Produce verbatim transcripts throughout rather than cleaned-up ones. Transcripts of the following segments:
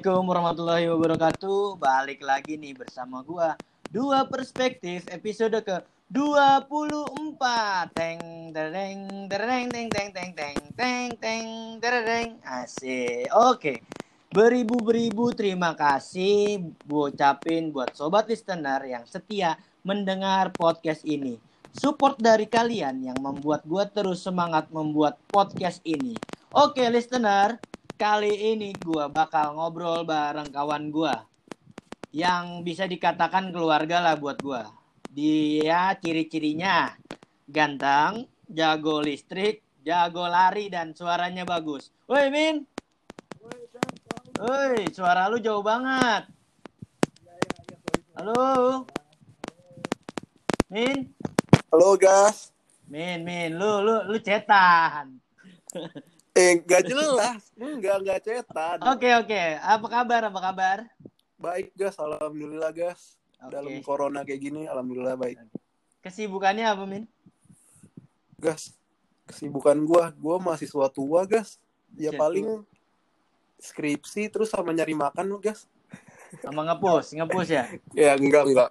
Assalamualaikum warahmatullahi wabarakatuh. Balik lagi nih bersama gua Dua Perspektif episode ke dua puluh empat. Teng tereng tereng teng teng teng teng teng teng tereng. Asik. Oke. Beribu-beribu terima kasih gua ucapin buat sobat listener yang setia mendengar podcast ini. Support dari kalian yang membuat gua terus semangat membuat podcast ini. Oke, listener. Kali ini gue bakal ngobrol bareng kawan gue yang bisa dikatakan keluarga lah buat gue. Dia ciri-cirinya ganteng, jago listrik, jago lari, dan suaranya bagus. Woi Min, woi suara lu jauh banget. Halo Min. Halo guys. Min, Min, lu lu lu cetan. Eh, gak jelas, enggak, enggak cetan. Oke, okay, oke, okay. Apa kabar, apa kabar? Baik, Gas, alhamdulillah, Gas. Okay. Dalam corona kayak gini, alhamdulillah baik. Kesibukannya apa, Min? Gas, kesibukan gua, gua mahasiswa tua, Gas. Ya Jatuh. Paling skripsi, terus sama nyari makan, Gas. Sama ngepus, ngepus ya? Ya, enggak, enggak.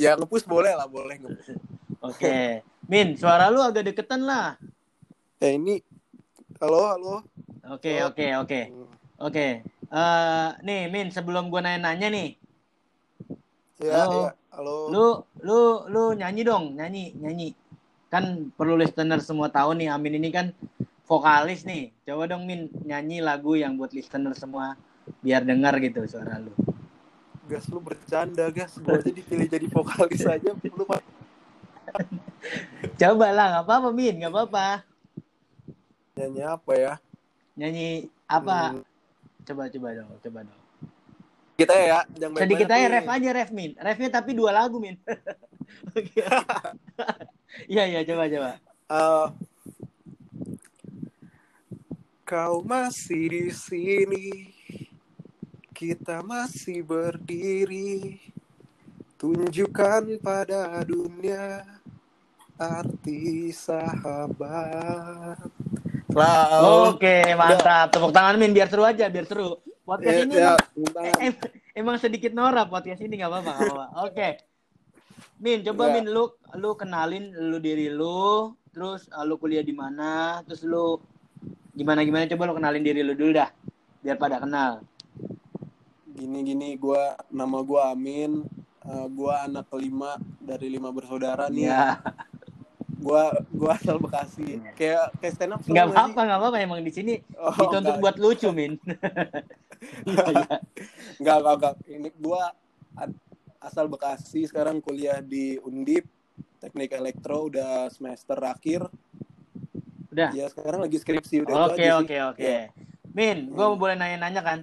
Ya, ngepus boleh lah, boleh ngepus. Oke, okay. Min, suara lu agak deketan lah. Eh, ini... Halo, halo. Oke, halo. oke, oke. Oke. Uh, nih, Min, sebelum gue nanya-nanya nih. Ya, halo. Ya, halo. Lu lu lu nyanyi dong, nyanyi, nyanyi. Kan perlu listener semua tahu nih, Amin ini kan vokalis nih. Coba dong Min nyanyi lagu yang buat listener semua biar dengar gitu suara lu. Gas, lu bercanda, Gas. Gua jadi pilih jadi vokalis aja lu. Coba lah, enggak apa-apa, Min, enggak apa-apa. Nyanyi apa ya? Nyanyi apa? Hmm. Coba, coba dong, coba dong. Kita ya, jangan sedikit aja, ref aja, ref, Min. Refnya tapi dua lagu, Min. Oke. Iya, iya, coba, coba. Uh, Kau masih di sini, kita masih berdiri. Tunjukkan pada dunia arti sahabat. Wow. Oke, mantap. Tepuk tangan Min, biar seru aja, biar seru. Podcast yeah, ini yeah. Emang, emang sedikit Nora podcast ini, nggak apa-apa, nggak apa-apa. Oke, okay. Min, coba yeah. Min, lu lu kenalin lu diri lu, terus lu kuliah di mana, terus lu gimana gimana coba lu kenalin diri lu dulu dah, biar pada kenal. Gini gini, gua nama gua Amin, uh, gua anak kelima dari lima bersaudara nih. Yeah. Gua gua asal Bekasi. Kayak kayak stand up. Enggak apa-apa, enggak apa-apa emang di sini oh, dituntut buat lucu, Min. Enggak, enggak, enggak. Ini gua asal Bekasi, sekarang kuliah di Undip, Teknik Elektro, udah semester akhir. Udah. Ya, sekarang lagi skripsi udah. Oke, oke, oke. Min, gua hmm. boleh nanya-nanya kan?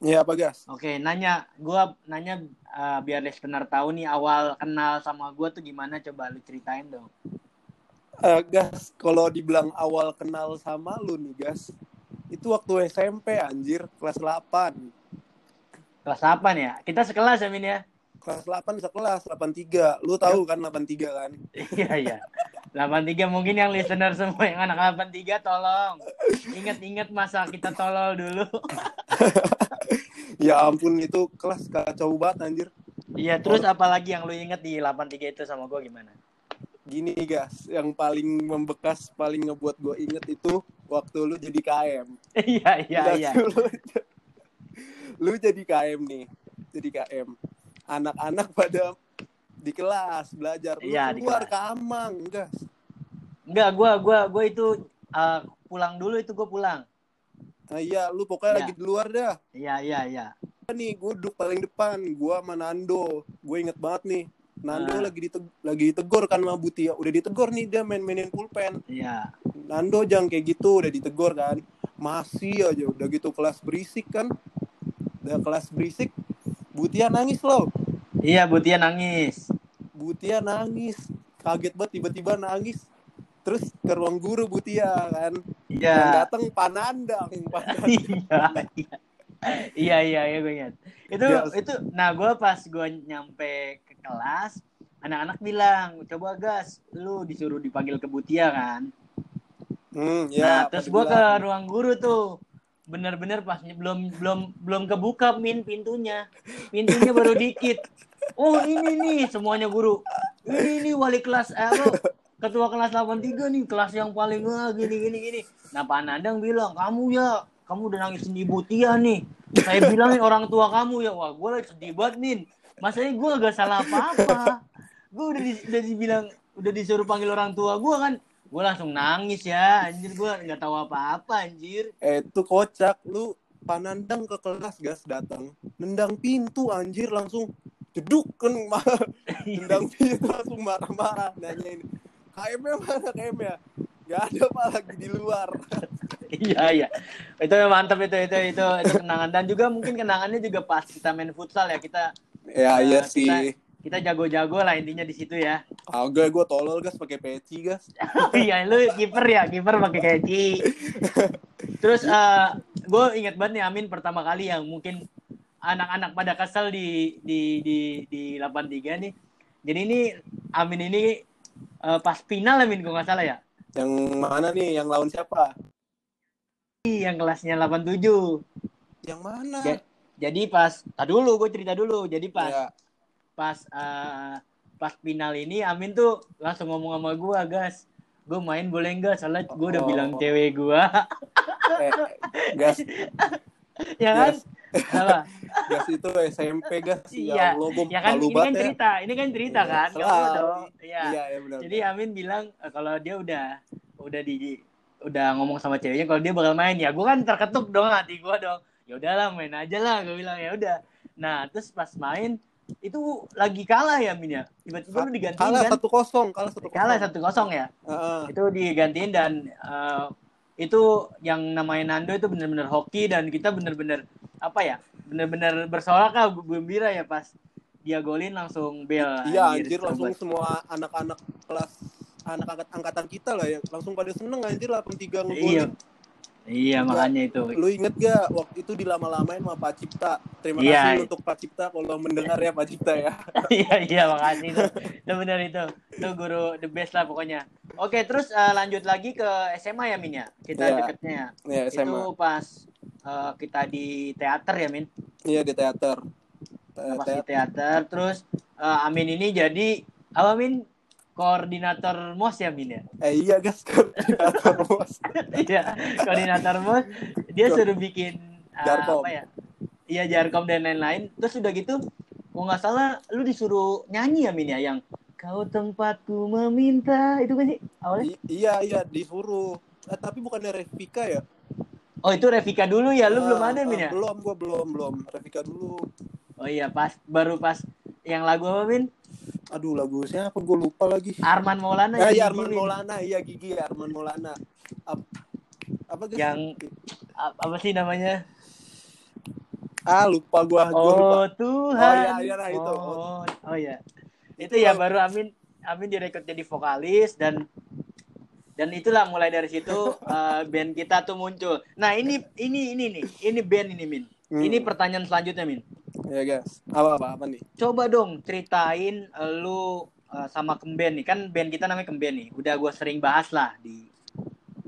Iya, apa, Gas? Oke, nanya. Gua nanya uh, biar listener tahu nih awal kenal sama gua tuh gimana, coba lu ceritain dong. Uh, Gas, kalau dibilang awal kenal sama lu nih, Gas, itu waktu S M P, anjir, kelas delapan. Kelas delapan ya? Kita sekelas ya, Min ya? Kelas delapan sekelas, delapan tiga. Lu tahu kan delapan tiga kan? Iya, iya. delapan tiga mungkin yang listener semua yang anak delapan tiga tolong. Ingat-ingat masa kita tolol dulu. Ya ampun, itu kelas kacau banget anjir. Iya, terus apalagi yang lu inget di delapan tiga itu sama gue gimana? Gini Gas, yang paling membekas, paling ngebuat gue inget itu waktu lu jadi K M. Iya, iya, iya. Lu jadi K M nih, jadi K M. Anak-anak pada di kelas belajar, lu ya, keluar ke Amang, Gas. Enggak, gue gua, gua itu uh, pulang dulu, itu gue pulang. Nah, iya, lu pokoknya ya. Lagi di luar dah. Iya, iya, iya. Nih, gue duduk paling depan. Gue sama Nando. Gue inget banget nih. Nando uh. lagi diteg- lagi ditegur kan sama Butia. Udah ditegur nih, dia main-mainin pulpen. Iya. Nando jangan kayak gitu, udah ditegur kan. Masih aja, udah gitu kelas berisik kan. Udah kelas berisik, Butia nangis loh. Iya, Butia nangis. Butia nangis. Kaget banget, tiba-tiba nangis. Terus ke ruang guru Butia kan. Iya. Yang datang Pak Nadang. Iya, iya, iya, iya gue ingat. Itu, yes. itu. Nah, gue pas gue nyampe ke kelas, anak-anak bilang, coba Gas, lu disuruh dipanggil ke Butia kan. Hmm, ya, nah, terus gue ke ruang guru tuh. bener-bener pas belum belum belum kebuka min pintunya pintunya baru dikit. Oh ini nih semuanya guru, ini nih wali kelas eh, lo, ketua kelas delapan tiga nih, kelas yang paling ah, gini gini gini. Nah Pak Nadang bilang, kamu ya kamu udah nangisin di Butia nih, saya bilangin orang tua kamu ya. Wah gue lagi sedih banget min, masanya gue gak salah apa-apa, gue udah, di, udah dibilang udah disuruh panggil orang tua gue kan. Gue langsung nangis ya, anjir gue gak tahu apa-apa anjir. Eh itu kocak, lu Pak Nadang ke kelas gas datang, nendang pintu anjir langsung jeduk kan, nendang pintu langsung marah-marah, nanyain K M-nya mana K M-nya, gak ada apa lagi di luar. Iya iya, itu mantap itu itu itu itu kenangan, dan juga mungkin kenangannya juga pas kita main futsal ya kita. Ya iya uh, sih. Kita, Kita jago-jago lah intinya di situ ya. Ah oh, enggak, gue tolol gas pakai peci gas. Iya lu kiper ya, kiper pakai peci. Terus uh, gue ingat banget nih Amin pertama kali yang mungkin anak-anak pada kesel di di di di delapan tiga nih. Jadi ini Amin ini uh, pas final Amin gue nggak salah ya. Yang mana nih yang lawan siapa? Yang kelasnya delapan tujuh. Yang mana? Ja- jadi pas, ah dulu gue cerita dulu. Jadi pas. Ya. Pas uh, pas final ini Amin tuh langsung ngomong sama gue, gas gue main boleh nggak, soalnya gue udah oh. bilang cewek gue. eh, gas ya kan apa gas itu S M P gas ya, ya, logo ya kan, ini kan ya. cerita ini kan cerita ya, kan dong. Ya. Ya, ya, benar, jadi Amin bilang kalau dia udah udah di udah ngomong sama ceweknya kalau dia bakal main. Ya gue kan terketuk dong hati gue dong, ya udahlah main aja lah gue bilang, ya udah. Nah terus pas main itu lagi kalah ya Min ya, tiba-tiba lu digantiin kalah kan? satu kosong kalah satu kosong kalah satu kosong ya uh. Itu digantiin dan uh, itu yang namanya Nando itu benar-benar hoki, dan kita benar-benar apa ya, benar-benar bersolaka gembira ya pas dia golin langsung bel. Iya anjir, anjir langsung semua anak-anak kelas anak angkatan kita lah ya langsung pada seneng anjir delapan tiga ngegolin. Iya. Iya, makanya itu. Lu inget gak waktu itu dilama-lamain sama Pak Cipta? Terima iya. kasih untuk Pak Cipta kalau mendengar ya Pak Cipta ya. Iya, iya makasih itu. Itu benar itu. Itu guru the best lah pokoknya. Oke, terus uh, lanjut lagi ke S M A ya Min ya? Kita yeah. deketnya. Iya, yeah, S M A. Itu pas uh, kita di teater ya Min? Iya, yeah, di teater. Te- pas teater. Di teater, terus uh, Amin ini jadi, apa Min? Koordinator M O S ya Min ya? Eh iya guys, koordinator M O S. Iya, koordinator M O S. Dia suruh bikin uh, apa ya? Iya, jarkom dan lain-lain. Terus udah gitu, kalau nggak salah lu disuruh nyanyi ya Min ya, yang kau tempatku meminta itu kan sih awalnya? I- iya iya disuruh. Eh, tapi bukan dari Refika ya? Oh itu Refika dulu ya, lu uh, belum ada Min uh, ya? Belum, gua belum belum. Refika dulu. Oh iya pas baru pas yang lagu apa Min? Aduh lagu siapa gue lupa lagi. Arman Maulana ya, ya Arman Min. Maulana iya gigi Arman Maulana Ap, apa guys? Yang apa sih namanya? Ah lupa gue. Oh lupa. Tuhan. Oh ya, ya nah, itu. Oh, oh ya itu, itu ya lagu. Baru Amin Amin direkrut jadi vokalis dan dan itulah mulai dari situ uh, band kita tuh muncul. Nah ini ini ini nih ini band ini Min. Hmm. Ini pertanyaan selanjutnya Min. Ya guys, apa-apa apa nih? Coba dong ceritain lu uh, sama Kemben nih, kan band kita namanya Kemben nih. Udah gue sering bahas lah di,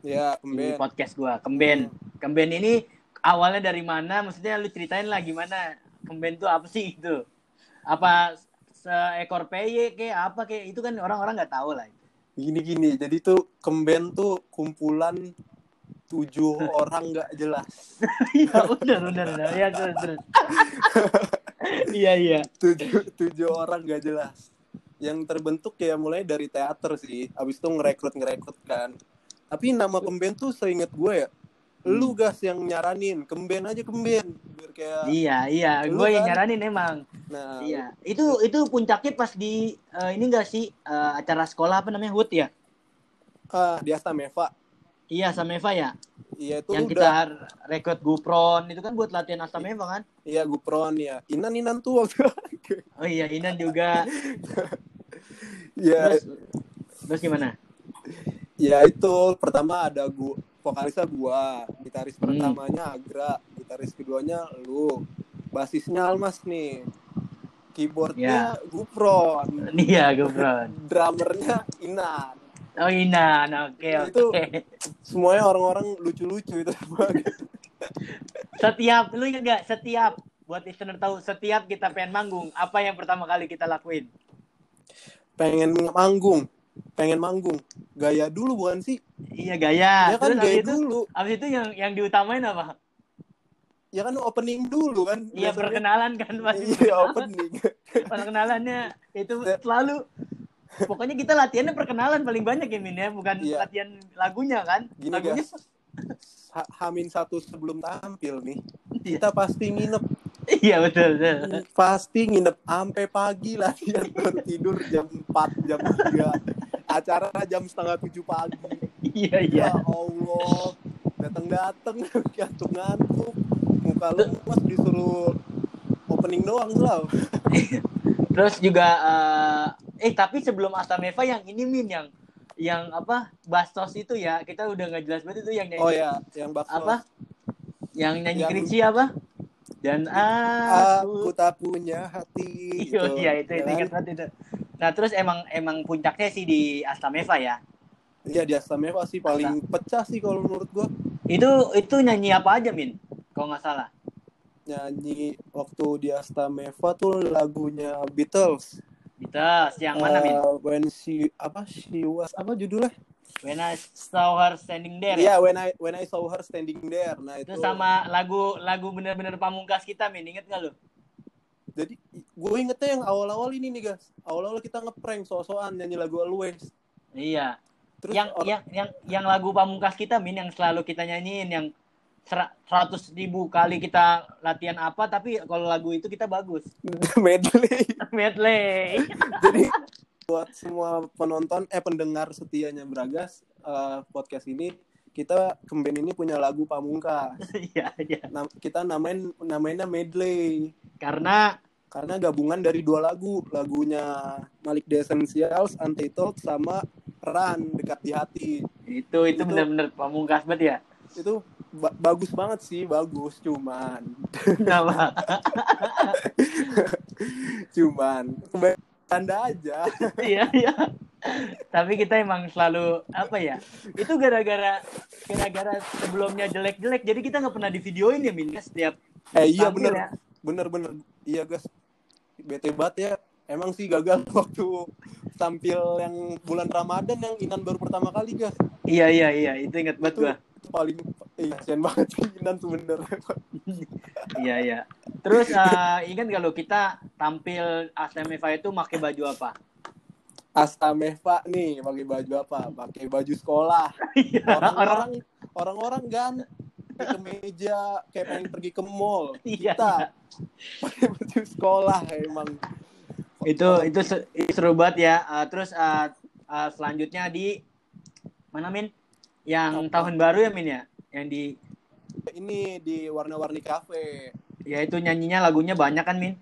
ya, di podcast gue. Kemben, hmm. Kemben ini awalnya dari mana? Maksudnya lu ceritain lah gimana Kemben tuh apa sih itu? Apa seekor peye kayak apa kayak itu kan orang-orang nggak tahu lah. Gini-gini, jadi tuh Kemben tuh kumpulan tujuh orang nggak jelas. Iya benar benar benar. Iya benar. Iya iya. Tujuh tujuh orang nggak jelas. Yang terbentuk ya mulai dari teater sih. Abis itu ngerekrut ngerekrut kan. Tapi nama Kemben tuh seinget gue ya. Hmm. Lu gas yang nyaranin Kemben aja Kemben. Biar kayak. Iya iya. Gue kan? Yang nyaranin emang. Nah. Iya. Itu itu puncaknya pas di uh, ini nggak sih uh, acara sekolah apa namanya H U T ya? Ah uh, di Astameva. Iya, Astameva ya? Iya, itu yang udah. Kita rekrut Gupron, itu kan buat latihan Astameva kan? Iya, Gupron ya. Inan, Inan tuh waktu. Oh iya, Inan juga. Iya. Terus, terus gimana? Ya itu, pertama ada gua, vokalisnya gua, gitaris pertamanya Agra, gitaris keduanya lu, basisnya Almas nih. Keyboardnya ya. Gupron. Iya, Gupron. Drummernya Inan. Oh Inan, oke okay, oke. Okay. Itu semuanya orang-orang lucu-lucu itu. Setiap, lu ingat gak? Setiap, buat listener tahu, setiap kita pengen manggung, apa yang pertama kali kita lakuin? Pengen manggung, pengen manggung. Gaya dulu bukan sih? Iya, gaya. Ya kan, terus gaya abis itu, dulu. Abis itu yang yang diutamain apa? Ya kan opening dulu kan. Iya, perkenalan kan masih. Iya, opening. Perkenalannya itu selalu. Pokoknya kita latihannya perkenalan paling banyak ya, Min ya, bukan iya. latihan lagunya kan. Gini, lagunya ha- Hamin satu sebelum tampil nih. Iya. Kita pasti nginep. Iya, betul, betul. Pasti nginep sampai pagi lah, ya, tidur jam empat, jam tiga. Acara jam setengah tujuh pagi. Iya, iya. Ya Allah. Datang-datang ngantuk-ngantuk. Muka lu mas disuruh opening doang lah. Terus juga uh, eh tapi sebelum Astameva yang ini Min yang yang apa bastos itu ya, kita udah enggak jelas banget itu yang nyanyi. Oh ya, yang bastos. Apa? Yang nyanyi Kerici apa? Dan aku, aku tak punya hati. Iyo, itu, iya itu itu ingat banget itu. Nah, terus emang emang puncaknya sih di Astameva ya. Iya, di Astameva sih paling Asta. Pecah sih kalau menurut gua. Itu itu nyanyi apa aja, Min? Kalau nggak salah nyanyi waktu di Astameva tuh lagunya Beatles Beatles yang mana uh, Min? When she apa she was apa judulnya? When I saw her standing there. Iya yeah, when I when I saw her standing there. Nah itu, itu sama lagu lagu bener-bener pamungkas kita Min, inget nggak lu? Jadi gue ingetnya yang awal-awal ini nih guys, awal-awal kita ngeprank so-soan nyanyi lagu Always. Iya. Terus yang or- yang yang yang lagu pamungkas kita Min yang selalu kita nyanyiin yang seratus ribu kali kita latihan apa, tapi kalau lagu itu kita bagus. Medley. Medley. Jadi buat semua penonton, eh pendengar setianya Bragas uh, podcast ini, kita Kemben ini punya lagu pamungkas. Iya, iya. Nam- kita namain namanya medley. Karena karena gabungan dari dua lagu, lagunya Malik Desensial, Untitled sama Ran Dekat di Hati. Itu itu, itu benar-benar pamungkas banget ya. Itu ba- bagus banget sih, bagus cuman kenapa? Cuman tanda aja. Iya iya. Tapi kita emang selalu apa ya? Itu gara-gara gara-gara sebelumnya jelek-jelek, jadi kita nggak pernah divideoin ya Min setiap. Eh iya bener ya. Bener-bener iya guys. Bete banget ya. Emang sih gagal waktu tampil yang bulan Ramadan yang Inan baru pertama kali guys. Iya iya iya, itu ingat banget gua. Paling eh, kasian banget sih Inan sebenarnya. Iya iya. Terus uh, ingat kalau kita tampil Astameva itu pakai baju apa? Astameva nih pakai baju apa? Pakai baju sekolah. Orang-orang orang-orang ganteng ke meja kayak pengen pergi ke mall. Kita pakai baju sekolah emang. Itu itu seru banget ya. Uh, terus uh, uh, selanjutnya di mana Min? Yang apa? Tahun baru ya Min ya? Yang di ini di Warna-Warni Cafe. Ya itu nyanyinya lagunya banyak kan Min?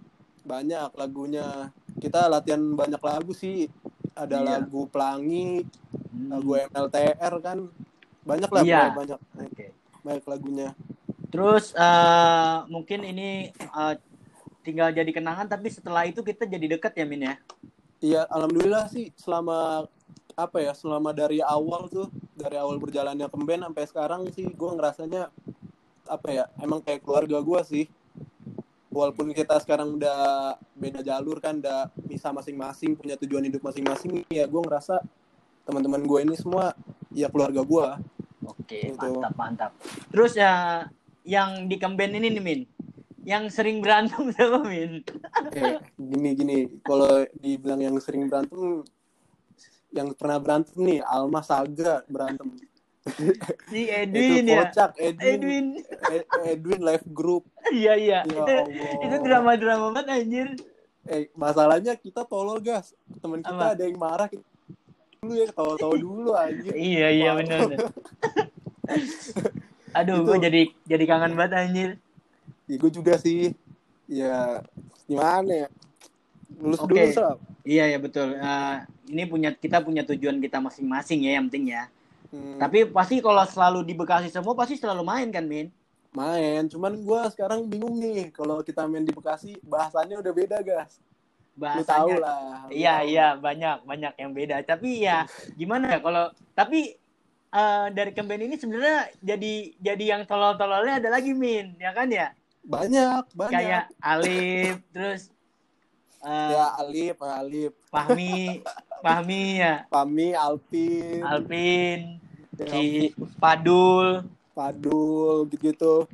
Banyak lagunya. Kita latihan banyak lagu sih. Ada iya. lagu Pelangi, hmm. lagu M L T R kan. Banyak lah iya. banyak. Okay. Banyak lagunya. Terus uh, mungkin ini uh, tinggal jadi kenangan, tapi setelah itu kita jadi dekat ya Min ya? Iya, alhamdulillah sih selama apa ya, selama dari awal tuh, dari awal berjalannya Kemben sampai sekarang sih gue ngerasanya apa ya, emang kayak keluarga gue sih. Walaupun kita sekarang udah beda jalur kan, udah bisa masing-masing punya tujuan hidup masing-masing, ya gue ngerasa teman-teman gue ini semua ya keluarga gue. Oke, gitu. Mantap mantap. Terus ya yang di Kemben ini nih Min, yang sering berantem siapa Min? Eh, gini gini, kalau dibilang yang sering berantem, yang pernah berantem nih Almas Agra berantem. Si Edwin itu kocak, ya. Edwin. Edwin. Ed, Edwin live group. Iya iya. Ya, itu Allah. Itu drama-drama banget anjir. Eh masalahnya kita tolol gas. Temen kita apa? Ada yang marah dulu ya, ketawa-tawa dulu anjir. Iya iya benar. Aduh, gue jadi jadi kangen banget anjir. Ya gue juga sih. Ya gimana ya? Lulus okay. dulu sob. Iya ya betul. Uh, ini punya kita punya tujuan kita masing-masing ya yang penting ya. Hmm. Tapi pasti kalau selalu di Bekasi semua pasti selalu main kan Min? Main. Cuman gue sekarang bingung nih kalau kita main di Bekasi bahasanya udah beda guys. Bahasanya. Lu tahu lah. Iya iya banyak banyak yang beda. Tapi ya gimana ya kalau tapi uh, dari Kemben ini sebenarnya jadi jadi yang tolol-tololnya ada lagi, Min, ya kan ya? Banyak, banyak. Kayak Alif, terus uh, ya Alif, Alif. Pahmi, Pahmi ya. Pahmi, Alpin. Alpin. Si Padul, Padul gitu-gitu.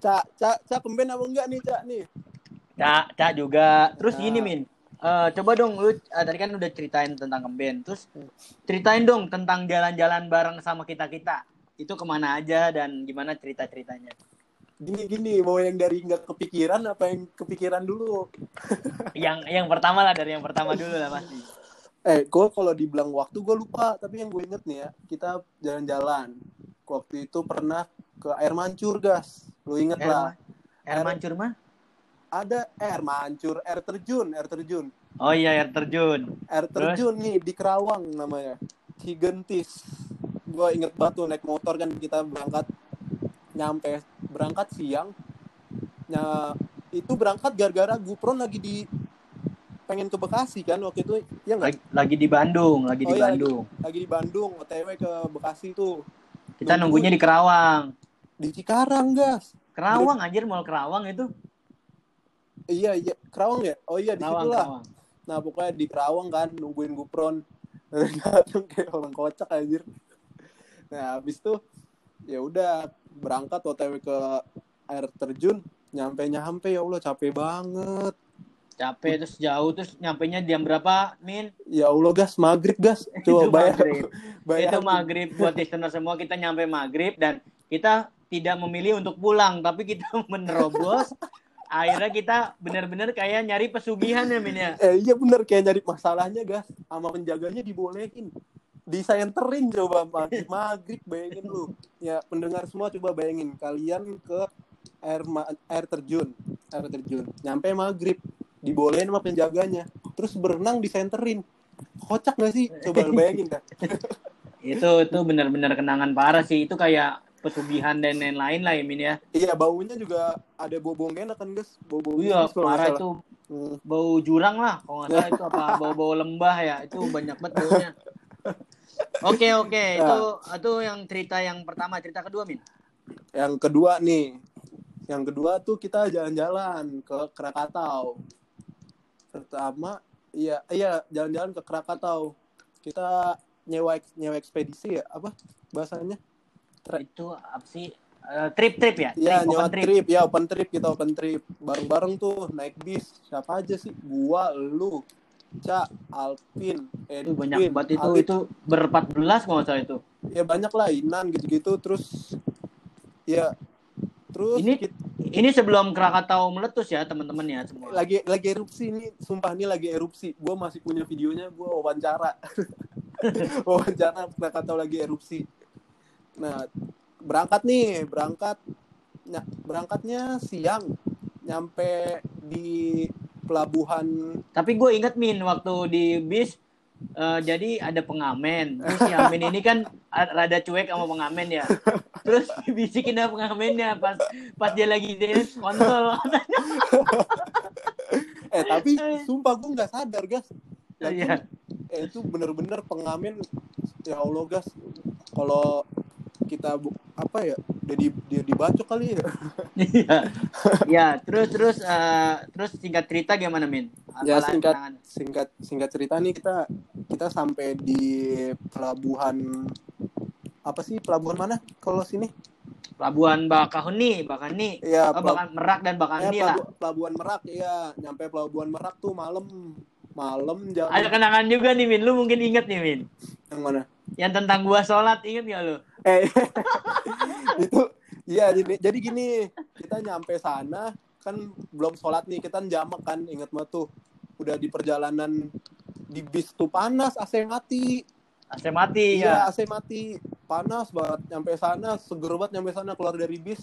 Cak, Cak, Cak Kemben apa enggak nih, Cak nih? Cak, Cak juga. Terus nah. Gini, Min. Uh, coba dong lu uh, tadi kan udah ceritain tentang Kemben, terus ceritain dong tentang jalan-jalan bareng sama kita-kita itu kemana aja dan gimana cerita-ceritanya. Gini-gini, mau yang dari nggak kepikiran apa yang kepikiran dulu? yang yang pertama lah, dari yang pertama dulu lah pasti. Eh gue kalau dibilang waktu gue lupa, tapi yang gue inget nih ya, kita jalan-jalan waktu itu pernah ke air mancur, gas, lu inget air, lah air, air mancur mah ada air mancur, air terjun, air terjun. Oh iya, air terjun. Air terjun. Terus? Nih di Kerawang namanya. Cigentis. Gue inget banget tuh naik motor kan, kita berangkat nyampe berangkat siang. Nah, itu berangkat gara-gara Gupron lagi di pengen ke Bekasi kan waktu itu, ya enggak? Lagi, lagi di Bandung, lagi oh, di iya, Bandung. Lagi, lagi di Bandung, O T W ke Bekasi tuh. Kita Nunggu. nunggunya di Kerawang. Di Cikarang, gas. Kerawang anjir, mall Kerawang itu. Iya, iya, Kerawang ya? Oh iya, di situ lah. Nah, pokoknya di Kerawang kan, nungguin Gupron. Datang kayak orang kocak, anjir. Nah, habis itu, ya udah berangkat O T W ke air terjun. Nyampe-nyampe, ya Allah, capek banget. Capek, terus jauh, terus nyampenya jam berapa, Min? Ya Allah, gas, maghrib, gas. Coba itu bayar. Maghrib. Bayar. Itu maghrib, buat listener semua, kita nyampe maghrib. Dan kita tidak memilih untuk pulang, tapi kita menerobos. Akhirnya kita benar-benar kayak nyari pesugihan ya, Min ya. Eh, iya benar, kayak nyari masalahnya, gas. Sama penjaganya dibolehin. Disenterin coba maghrib, maghrib bayangin lu. Ya, pendengar semua coba bayangin kalian ke air ma- air terjun, air terjun. Nyampe maghrib dibolehin sama penjaganya. Terus berenang disenterin. Kocak enggak sih? Coba bayangin dah. Itu itu benar-benar kenangan parah sih. Itu kayak pesugihan dan lain-lain lah ya, Min ya. Iya, baunya juga ada bau-bau enak kan, guys. Bau-bau. Iya, parah itu. Hmm. Bau jurang lah kalau enggak salah itu apa bau-bau lembah ya. Itu banyak banget baunya. Oke, oke. Okay. Nah. Itu itu yang cerita yang pertama, cerita kedua, Min. Yang kedua nih. Yang kedua tuh kita jalan-jalan ke Krakatau. Pertama, iya iya jalan-jalan ke Krakatau. Kita nyewa nyewa ekspedisi ya, apa bahasanya? Tra- itu apa sih, uh, trip-trip ya? Iya, nyewa trip. trip. Ya, open trip. Kita open trip. Bareng-bareng tuh, naik bis. Siapa aja sih? Gua, lu, Cak, Alpin, Edwin. Banyak banget itu. Alif. Itu berempat belas kalau nggak salah itu. Ya, banyak lah. Inan, gitu-gitu. Terus, ya... Terus ini kita, ini sebelum Krakatau meletus ya teman-teman ya semua. Lagi lagi erupsi ini, sumpah ini lagi erupsi. Gue masih punya videonya, gue wawancara. wawancara Krakatau lagi erupsi. Nah, berangkat nih, berangkat nah, berangkatnya siang, nyampe di pelabuhan. Tapi gue inget, Min, waktu di bis uh, jadi ada pengamen. Terus si Amin ini kan rada cuek sama pengamen ya. Terus bisikin sama pengamennya pas pas dia lagi dance kontol. eh tapi sumpah gue nggak sadar, guys. Lagi, yeah. eh, itu bener-bener pengamen, ya Allah, guys. Kalau kita apa ya, udah di dia dibacok kali ya. Iya. Ya, terus terus uh, terus singkat cerita gimana, Min? Apalagi ya singkat tangan? singkat singkat cerita nih, kita kita sampai di pelabuhan apa sih, pelabuhan mana kalau sini? Pelabuhan Bakauheni, Bakauheni. Ya, oh, pelab- Merak dan Bakauheni ya, lah. Pelabuhan Merak, iya. Nyampe pelabuhan Merak tuh malam. Malam jam. Ada kenangan juga nih, Min. Lu mungkin inget nih, Min. Yang mana? Yang tentang gua sholat, inget gak lu? Eh, itu, iya. Jadi gini, kita nyampe sana kan belum sholat nih, kita jamak kan, inget mah tuh. Udah di perjalanan di bis tuh panas, A C mati. A C mati ya. Iya, A C mati, panas banget. Nyampe sana seger banget, nyampe sana keluar dari bis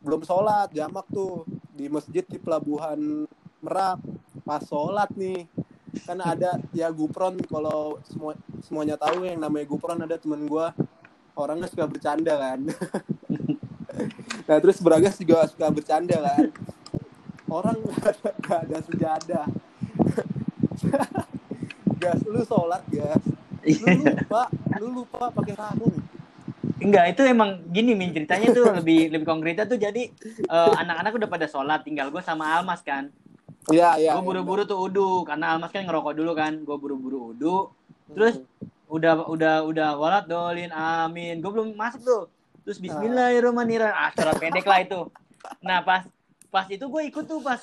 belum sholat, jamak tuh di masjid di pelabuhan Merak. Pas sholat nih. Kan ada ya Gupron, kalau semua semuanya tahu yang namanya Gupron, ada teman gue orangnya suka bercanda kan. Nah, terus Beragas juga suka bercanda kan. Orang gak ada, gak ada sejadah. Gas, lu sholat, gas. Lu lupa, lu lupa pakai sarung. Enggak, itu emang gini Min, ceritanya tuh lebih lebih konkretnya tuh jadi uh, anak-anak udah pada sholat, tinggal gue sama Almas kan. Iya, iya. Gue buru-buru tuh udu, karena Almas kan ngerokok dulu kan, gue buru-buru udu. Terus udah udah udah walat dolin, amin. Gue belum masuk tuh. Terus Bismillahirrahmanirrahim. Ah, surat pendek lah itu. Nah pas pas itu gue ikut tuh pas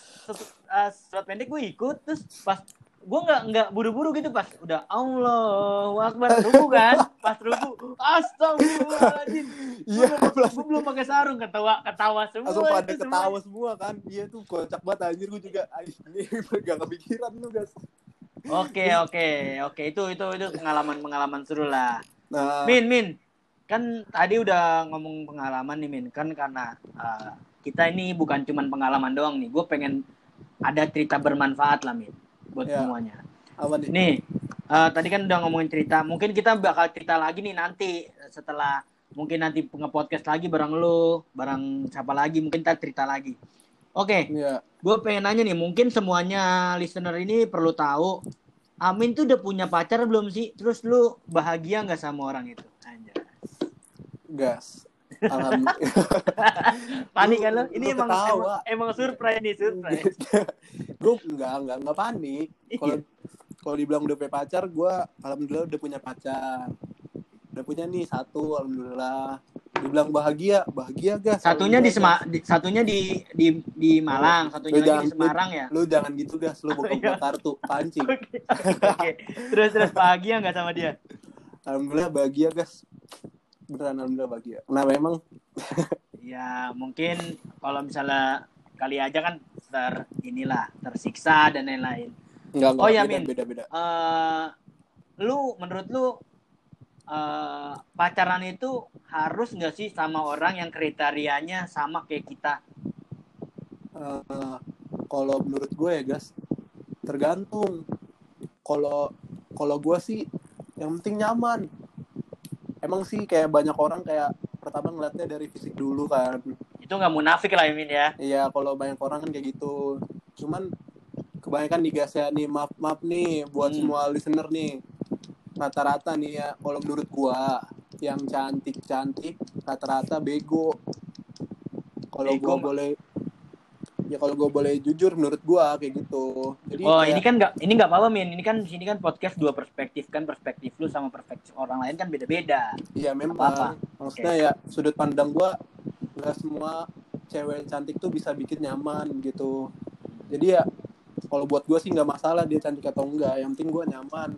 uh, surat pendek gue ikut, terus pas gue nggak nggak buru-buru gitu pas udah Allahu Akbar ruku kan pas ruku astagfirullahaladzim gue ya, belum, belum pakai sarung ketawa ketawa semua langsung pada ketawa semua. semua kan dia tuh kocak banget anjir gue juga ini nggak kepikiran lu guys. Oke oke oke itu itu itu pengalaman pengalaman seru lah. Nah, Min Min kan tadi udah ngomong pengalaman nih Min kan karena uh, kita ini bukan cuman pengalaman doang nih gue pengen ada cerita bermanfaat lah Min buat ya, semuanya. Awal nih, nih uh, tadi kan udah ngomongin cerita. Mungkin kita bakal cerita lagi nih nanti setelah mungkin nanti nge-podcast lagi bareng lu, bareng siapa lagi mungkin kita cerita lagi. Oke. Okay. Ya. Gue pengen nanya nih, mungkin semuanya listener ini perlu tahu Amin tuh udah punya pacar belum sih? Terus lu bahagia enggak sama orang itu? Anjir. Gas. Alhamdulillah. Panik kan lo? Ini emang, emang emang surprise nih, surprise. Gue enggak, enggak, enggak panik. Kalau kalau dibilang udah punya pacar, gue alhamdulillah udah punya pacar. Udah punya nih satu, alhamdulillah. Dibilang bahagia, bahagia guys. Satunya di, Sema- di satunya di di di Malang, satunya lagi di Semarang ya. Lu jangan gitu guys, lu bokong kartu pancing. Oke. Okay. Terus terus bahagia enggak sama dia? Alhamdulillah bahagia guys. Beneran alhamdulillah bahagia. Nah memang ya mungkin kalau misalnya kali aja kan ter inilah tersiksa dan lain-lain. Enggak, enggak, oh ya Min, beda-beda. Uh, lu menurut lu uh, pacaran itu harus nggak sih sama orang yang kriterianya sama kayak kita? Uh, kalau menurut gue ya guys, tergantung. Kalau kalau gue sih yang penting nyaman. Emang sih kayak banyak orang kayak pertama ngeliatnya dari fisik dulu kan. Itu gak munafik lah Imin ya. Iya kalau banyak orang kan kayak gitu. Cuman kebanyakan digasnya nih maaf-maaf nih buat hmm. semua listener nih. Rata-rata nih ya kalau menurut gua yang cantik-cantik rata-rata bego. Kalau gua ma- boleh ya kalau gue boleh jujur menurut gue kayak gitu. Jadi oh kayak... ini kan nggak ini nggak apa-apa Min, ini kan di sini kan podcast dua perspektif kan, perspektif lu sama perspektif orang lain kan beda-beda. Iya memang. Apa-apa. Maksudnya okay. Ya sudut pandang gue nggak semua cewek yang cantik tuh bisa bikin nyaman gitu. Jadi ya kalau buat gue sih nggak masalah dia cantik atau enggak, yang penting gue nyaman.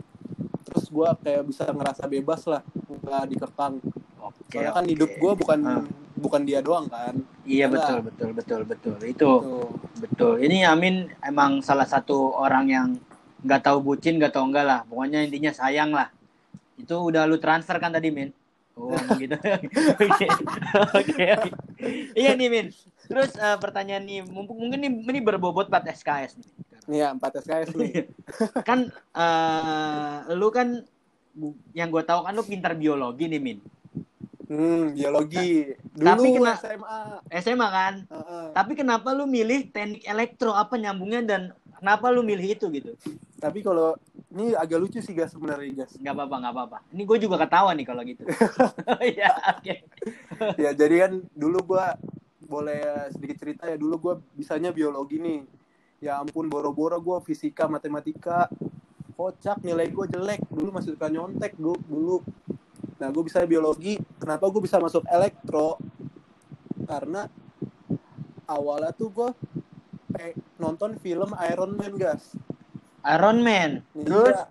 Terus gue kayak bisa ngerasa bebas lah, nggak dikekang. Okay, Karena kan okay. hidup gue bukan hmm. bukan dia doang kan. Iya betul betul betul betul itu betul. betul. Ini Amin emang salah satu orang yang nggak tahu bucin nggak tahu enggak lah. Pokoknya intinya sayang lah. Itu udah lu transfer kan tadi Min? Oh gitu. Oke oke. Iya nih Min. Terus uh, pertanyaan nih mungkin ini, ini berbobot empat S K S nih. Iya empat S K S nih. Kan uh, lu kan yang gue tahu kan lu pintar biologi nih Min. Hmm, biologi. Dulu tapi kena, S M A. S M A kan? Uh-uh. Tapi kenapa lu milih teknik elektro? Apa nyambungnya dan kenapa lu milih itu gitu? Tapi kalau ini agak lucu sih guys sebenarnya guys. Enggak apa-apa, enggak apa-apa. Ini gue juga ketawa nih kalau gitu. Ya, oke. Ya, jadi kan dulu gue boleh sedikit cerita ya, dulu gue bisanya biologi nih. Ya ampun boro-boro gue fisika, matematika. Kocak, nilai gue jelek. Dulu masih suka nyontek dulu. dulu. Nah, gue bisa biologi. Kenapa gue bisa masuk elektro? Karena awalnya tuh gue eh, nonton film Iron Man, guys. Iron Man? Terus? Ya,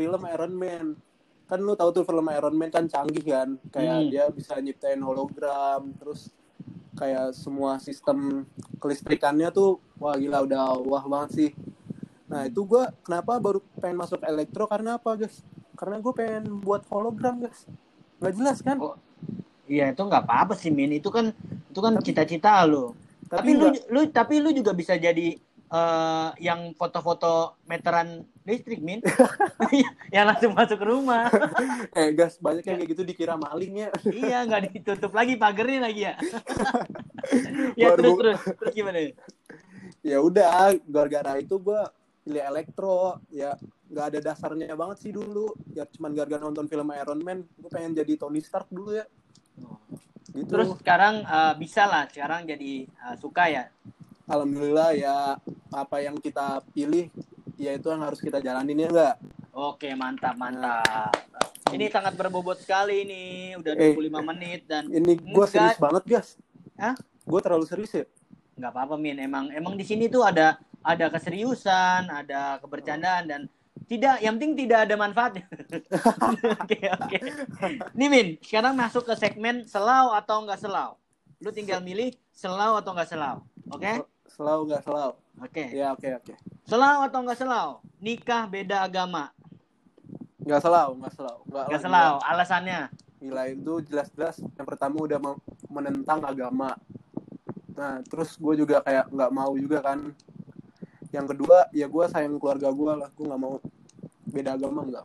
film Iron Man. Kan lu tahu tuh film Iron Man kan canggih kan? Kayak hmm. dia bisa nyiptain hologram. Terus kayak semua sistem kelistrikannya tuh, wah gila, udah wah banget sih. Nah, itu gue kenapa baru pengen masuk elektro? Karena apa, guys? Karena gue pengen buat hologram, guys. Nggak jelas kan? Iya oh, itu nggak apa-apa sih Min, itu kan itu kan tapi, cita-cita lo. Tapi, tapi lu lu tapi lu juga bisa jadi uh, yang foto-foto meteran listrik Min, yang langsung masuk ke rumah. eh gas banyak yang kayak gitu dikira malingnya. Iya nggak ditutup lagi pagernya lagi ya. Ya terus, terus terus gimana? Ya udah gara-gara itu gue pilih elektro ya. Nggak ada dasarnya banget sih dulu. Ya cuman gara-gara nonton film Iron Man, gue pengen jadi Tony Stark dulu ya. Gitu. Terus sekarang uh, bisa lah, sekarang jadi uh, suka ya? Alhamdulillah ya, apa yang kita pilih, ya itu yang harus kita jalanin ya enggak? Oke, mantap, mantap. Ini sangat berbobot sekali ini, udah dua puluh lima eh, menit dan... Ini gue serius banget, guys. Hah? Gue terlalu serius ya? Nggak apa-apa, Min. Emang emang di sini tuh ada ada keseriusan, ada kebercandaan, dan tidak, yang penting tidak ada manfaatnya. Oke, oke. Nih, Min, sekarang masuk ke segmen selau atau nggak selau. Lu tinggal milih selau atau nggak selau, oke? Okay? Selau nggak selau. Oke. Okay. Ya, oke, okay, oke. Okay. Selau atau nggak selau? Nikah beda agama. Nggak selau, nggak selau. Nggak selau, gila. Alasannya? Gila, itu jelas-jelas yang pertama udah menentang agama. Nah, terus gue juga kayak nggak mau juga kan. Yang kedua, ya gue sayang keluarga gue lah. Gue nggak mau beda agama, nggak.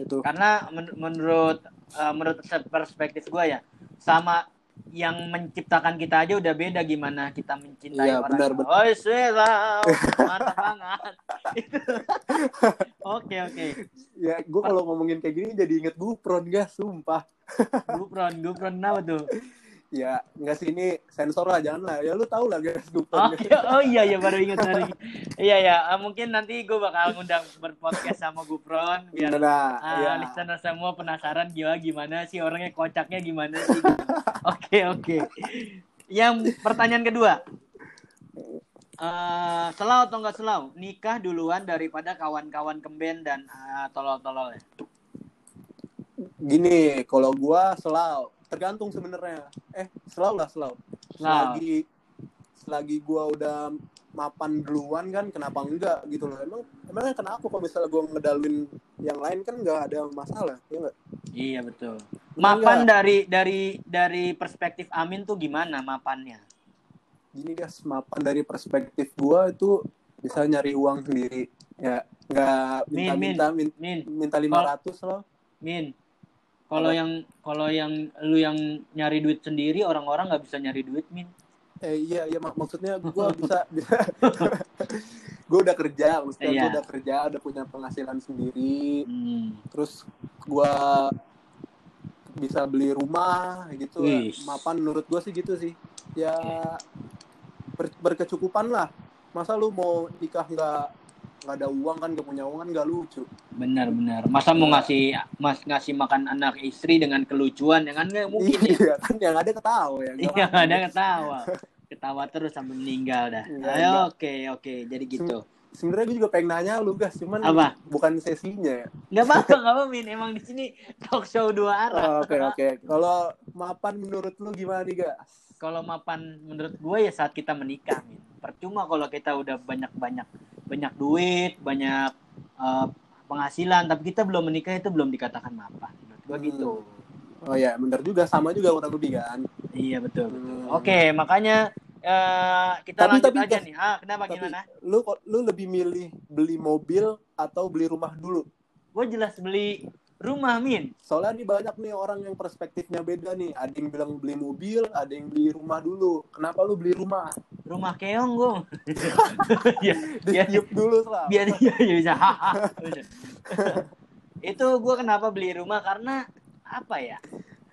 Itu. Karena men- menurut uh, menurut perspektif gue ya, sama yang menciptakan kita aja udah beda gimana kita mencintai ya, orang. Benar, benar. Oh, selau, mantap banget. Oke, oke. Ya, gue kalau ngomongin kayak gini jadi inget Gupron, guys, sumpah. Gupron, Gupron apa tuh? Ya, nggak sih ini sensor lah, jangan lah. Ya lu tahu lah guys, Gupron. Oh, ya, oh iya ya baru ingat hari. Iya ya, mungkin nanti gue bakal ngundang berpodcast sama Gupron biar nah, uh, ya. listener semua penasaran gila gimana sih orangnya, kocaknya gimana sih. Oke, oke. Okay, okay. Yang pertanyaan kedua. Uh, selau atau nggak selau? Nikah duluan daripada kawan-kawan Kemben dan uh, tolol-tolol ya. Gini, kalau gue selau. Tergantung sebenarnya. Eh, selau lah, selau. Selagi, selagi gue udah mapan duluan kan, kenapa enggak gitu loh. Emang, emangnya kenapa kalau misalnya gue ngedaluin yang lain kan enggak ada masalah, ya enggak? Iya, betul. Mapan enggak. dari dari dari perspektif Amin tuh gimana mapannya? Gini guys, mapan dari perspektif gue itu bisa nyari uang sendiri. Ya, enggak minta-minta, min, min, min, minta lima ratus loh. Min. Kalau yang kalau yang lu yang nyari duit sendiri, orang-orang nggak bisa nyari duit, Min. Eh iya, iya mak- maksudnya gue bisa, bisa. Gue udah kerja, maksudnya iya. Gue udah kerja, udah punya penghasilan sendiri. Hmm. Terus gue bisa beli rumah, gitu. Yes. Mapan menurut gue sih gitu sih. Ya ber- berkecukupan lah. Masa lu mau nikah nggak? Nggak ada uang kan, nggak punya uang kan nggak lucu. Benar-benar. Masa mau ngasih mas ngasih makan anak istri dengan kelucuan, ya kan nggak mungkin. Iya kan, yang ada ketawa ya. Iya ada ketawa, ketawa terus sampai meninggal dah. Ayo oke oke, jadi gitu. Sebenarnya gue juga pengen nanya lu guys, cuman apa? Bukan sesinya. Nggak apa-apa, nggak apa Min. Emang di sini talk show dua arah. Oke oke. Kalau mapan menurut lu gimana nih guys? Kalau mapan menurut gue ya saat kita menikah, Min. Percuma kalau kita udah banyak-banyak banyak duit, banyak uh, penghasilan, tapi kita belum menikah itu belum dikatakan mapan. Menurut gua hmm. gitu. Oh ya, benar juga, sama juga orang lebih kan. Iya betul. betul. Hmm. Oke, makanya uh, kita tapi, lanjut tapi, aja nih. Ah, kenapa tapi, gimana? Lu lu lebih milih beli mobil atau beli rumah dulu? Gua jelas beli rumah, Min. Soalnya nih banyak nih orang yang perspektifnya beda nih. Ada yang bilang beli mobil, ada yang beli rumah dulu. Kenapa lu beli rumah? Rumah keong gue. ya, ditiup ya, dulu lah. Biar dia ya, bisa. Itu gue kenapa beli rumah karena apa ya?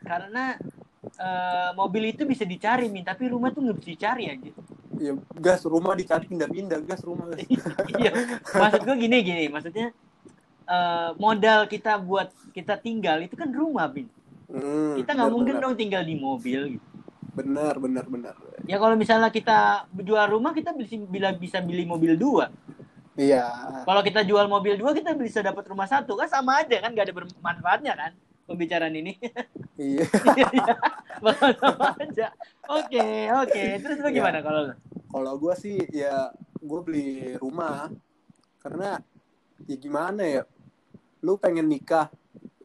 Karena uh, mobil itu bisa dicari, Min, tapi rumah tuh nggak bisa dicari aja. Iya, gas rumah dicari pindah-pindah, gas rumah. Gas. Iya. Maksud gue gini gini, maksudnya Uh, modal kita buat kita tinggal itu kan rumah, Bin. Hmm, kita nggak mungkin bener. dong tinggal di mobil. Gitu. Benar, benar, benar. Ya kalau misalnya kita jual rumah, kita bila bisa beli mobil dua. Iya. Kalau kita jual mobil dua, kita bisa dapat rumah satu kan, sama aja kan, nggak ada bermanfaatnya kan pembicaraan ini. Iya. Sama aja. Oke, okay, oke. Okay. Terus bagaimana ya. Kalau kalau gue sih ya gue beli rumah karena ya gimana ya, lu pengen nikah,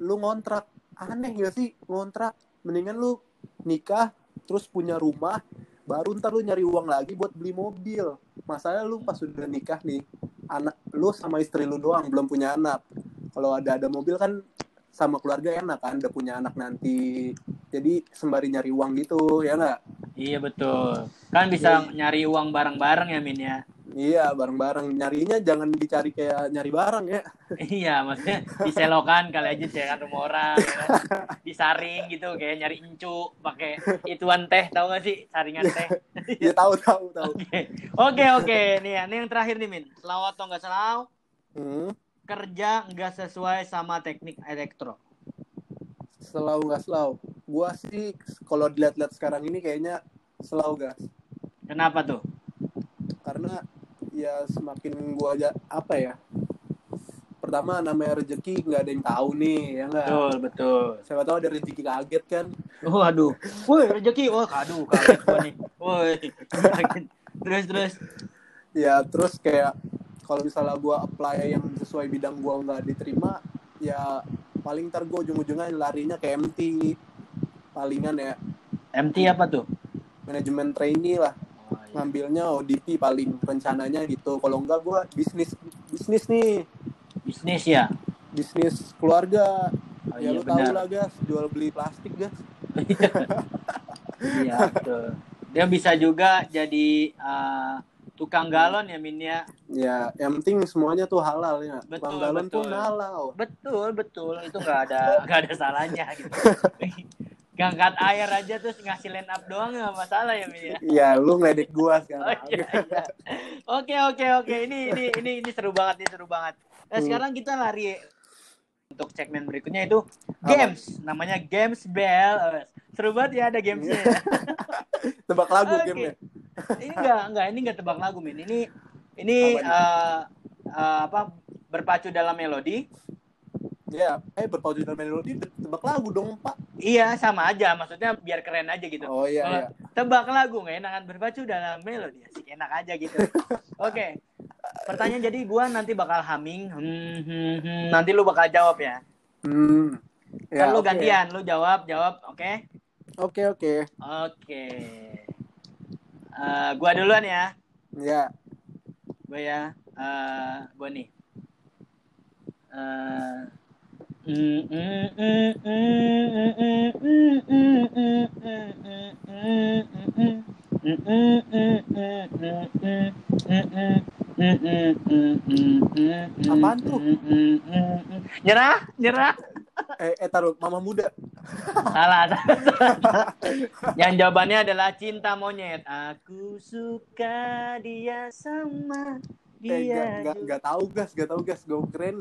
lu ngontrak, aneh gak sih ngontrak? Mendingan lu nikah, terus punya rumah, baru ntar lu nyari uang lagi buat beli mobil. Masalahnya lu pas udah nikah nih, anak lu sama istri lu doang, belum punya anak. Kalau ada ada mobil kan sama keluarga enak kan, udah punya anak nanti. Jadi sembari nyari uang gitu, ya nggak? Iya betul. Kan bisa ya. Nyari uang bareng-bareng ya, Min ya. Iya, bareng-bareng. Nyarinya jangan dicari kayak nyari barang ya. Iya, maksudnya diselokan kali aja cekan rumah orang. Ya. Disaring gitu kayak nyari encu pakai ituan teh, tahu enggak sih? Saringan teh. Iya, tahu tahu tahu. Oke, oke, oke. Nih, ini yang terakhir nih, Min. Selawat atau enggak selawat? Hmm. Kerja enggak sesuai sama teknik elektro. Selau enggak selau. Gua sih kalau dilihat-lihat sekarang ini kayaknya selau gas. Kenapa tuh? Karena ya semakin gua aja apa ya, pertama namanya rezeki nggak ada yang tahu nih ya nggak, betul betul, siapa tahu ada rezeki kaget kan. Oh aduh, woi rezeki, wah aduh kaget gua nih, woi terus terus ya terus kayak kalau misalnya gua apply yang sesuai bidang gua nggak diterima ya paling ntar gua ujung-ujungnya larinya ke M T palingan ya. M T apa tuh? Manajemen trainee lah. Ngambilnya O D P paling rencananya gitu. Kalau enggak gue bisnis bisnis nih. Bisnis ya? Bisnis keluarga. Oh, ya iya, lu tahu lah guys, jual beli plastik guys. Iya betul. Dia bisa juga jadi uh, tukang galon ya Min ya. Ya, yang penting semuanya tuh halal ya. Betul, tukang galon betul. Pun halal. Betul betul, itu nggak ada nggak ada salahnya gitu. Ngangkat air aja terus ngasih line up doang nggak masalah ya Min ya. Iya, lu ngeledek gua sekarang. Oke oke oke, ini ini ini ini seru banget, ini seru banget. Nah, hmm. sekarang kita lari untuk segmen berikutnya itu games, apa? Namanya games bell. Seru banget ya ada gamesnya. Tebak lagu okay. Gamenya. Ini enggak enggak ini enggak tebak lagu Min. Ini ini uh, uh, apa berpacu dalam melodi. Ya, eh berpacu dalam melodi tebak lagu dong Pak. Iya sama aja, maksudnya biar keren aja gitu. Oh iya. Kalau iya. Tebak lagu nggak enakan berpacu dalam melodi, asik enak aja gitu. Oke, okay. Pertanyaan jadi gue nanti bakal humming, hmm, hmm, hmm. Nanti lu bakal jawab ya. Hmm. Ya, kan lu okay. Gantian, lu jawab jawab, oke? Okay? Oke okay, oke. Okay. Oke. Okay. Uh, gue duluan ya. Iya. Gue ya, uh, gue nih. Uh, Mm, mm, mm, mm, mm, mm, mm, mm, mm, apaan tuh? Nyerah, nyerah. Eh, eh taruh mama muda. Salah, salah, salah. Yang jawabannya adalah cinta monyet. Aku suka dia sama dia. Eh, enggak, enggak, enggak tahu gas, enggak tahu gas. Gue keren.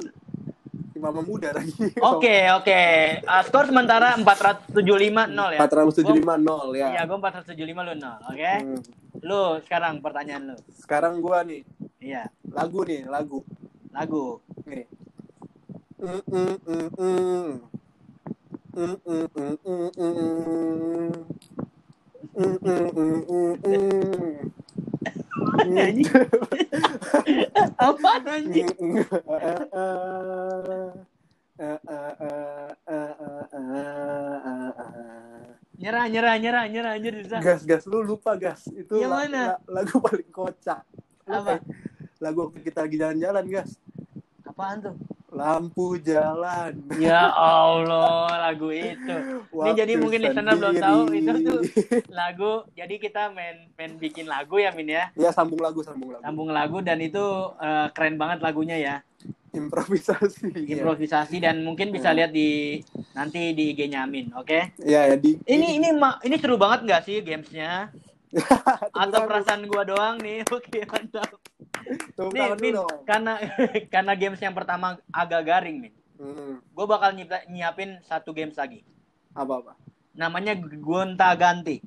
Mama muda lagi. Oke, okay, oke. Okay. Uh, skor sementara empat ratus tujuh puluh lima nol ya. empat ratus tujuh puluh lima nol ya. Iya, gue empat ratus tujuh puluh lima lu nol, oke? Okay? Hmm. Lu sekarang pertanyaan lu. Sekarang gua nih. Iya. Lagu nih, lagu. Lagu. Nih. Mm mm mm mm. Mm mm mm mm mm. Mm mm mm mm. Apa nanti? Nyerah, nyerah, nyerah, nyerah aja susah. Gas, gas lu lupa gas. Itu yang mana? Lagu paling kocak. Apa? Lagu waktu kita lagi jalan-jalan, gas. Apaan tuh? Lampu jalan. Ya Allah, lagu itu. Ini jadi mungkin listener belum tahu itu tuh lagu. Jadi kita main main bikin lagu ya Min ya. Ya sambung lagu, sambung lagu. Sambung lagu dan itu uh, keren banget lagunya ya. Improvisasi. Improvisasi ya. Dan mungkin bisa lihat di nanti di I G-nya Min, oke? Okay? Ya ya di. Ini ini ini seru banget nggak sih gamesnya? Atau perasaan gue doang nih. Oke mantap. Nih Min, karena karena games yang pertama agak garing Min, hmm. gue bakal nyiap, nyiapin satu games lagi. Apa-apa? Namanya gonta ganti.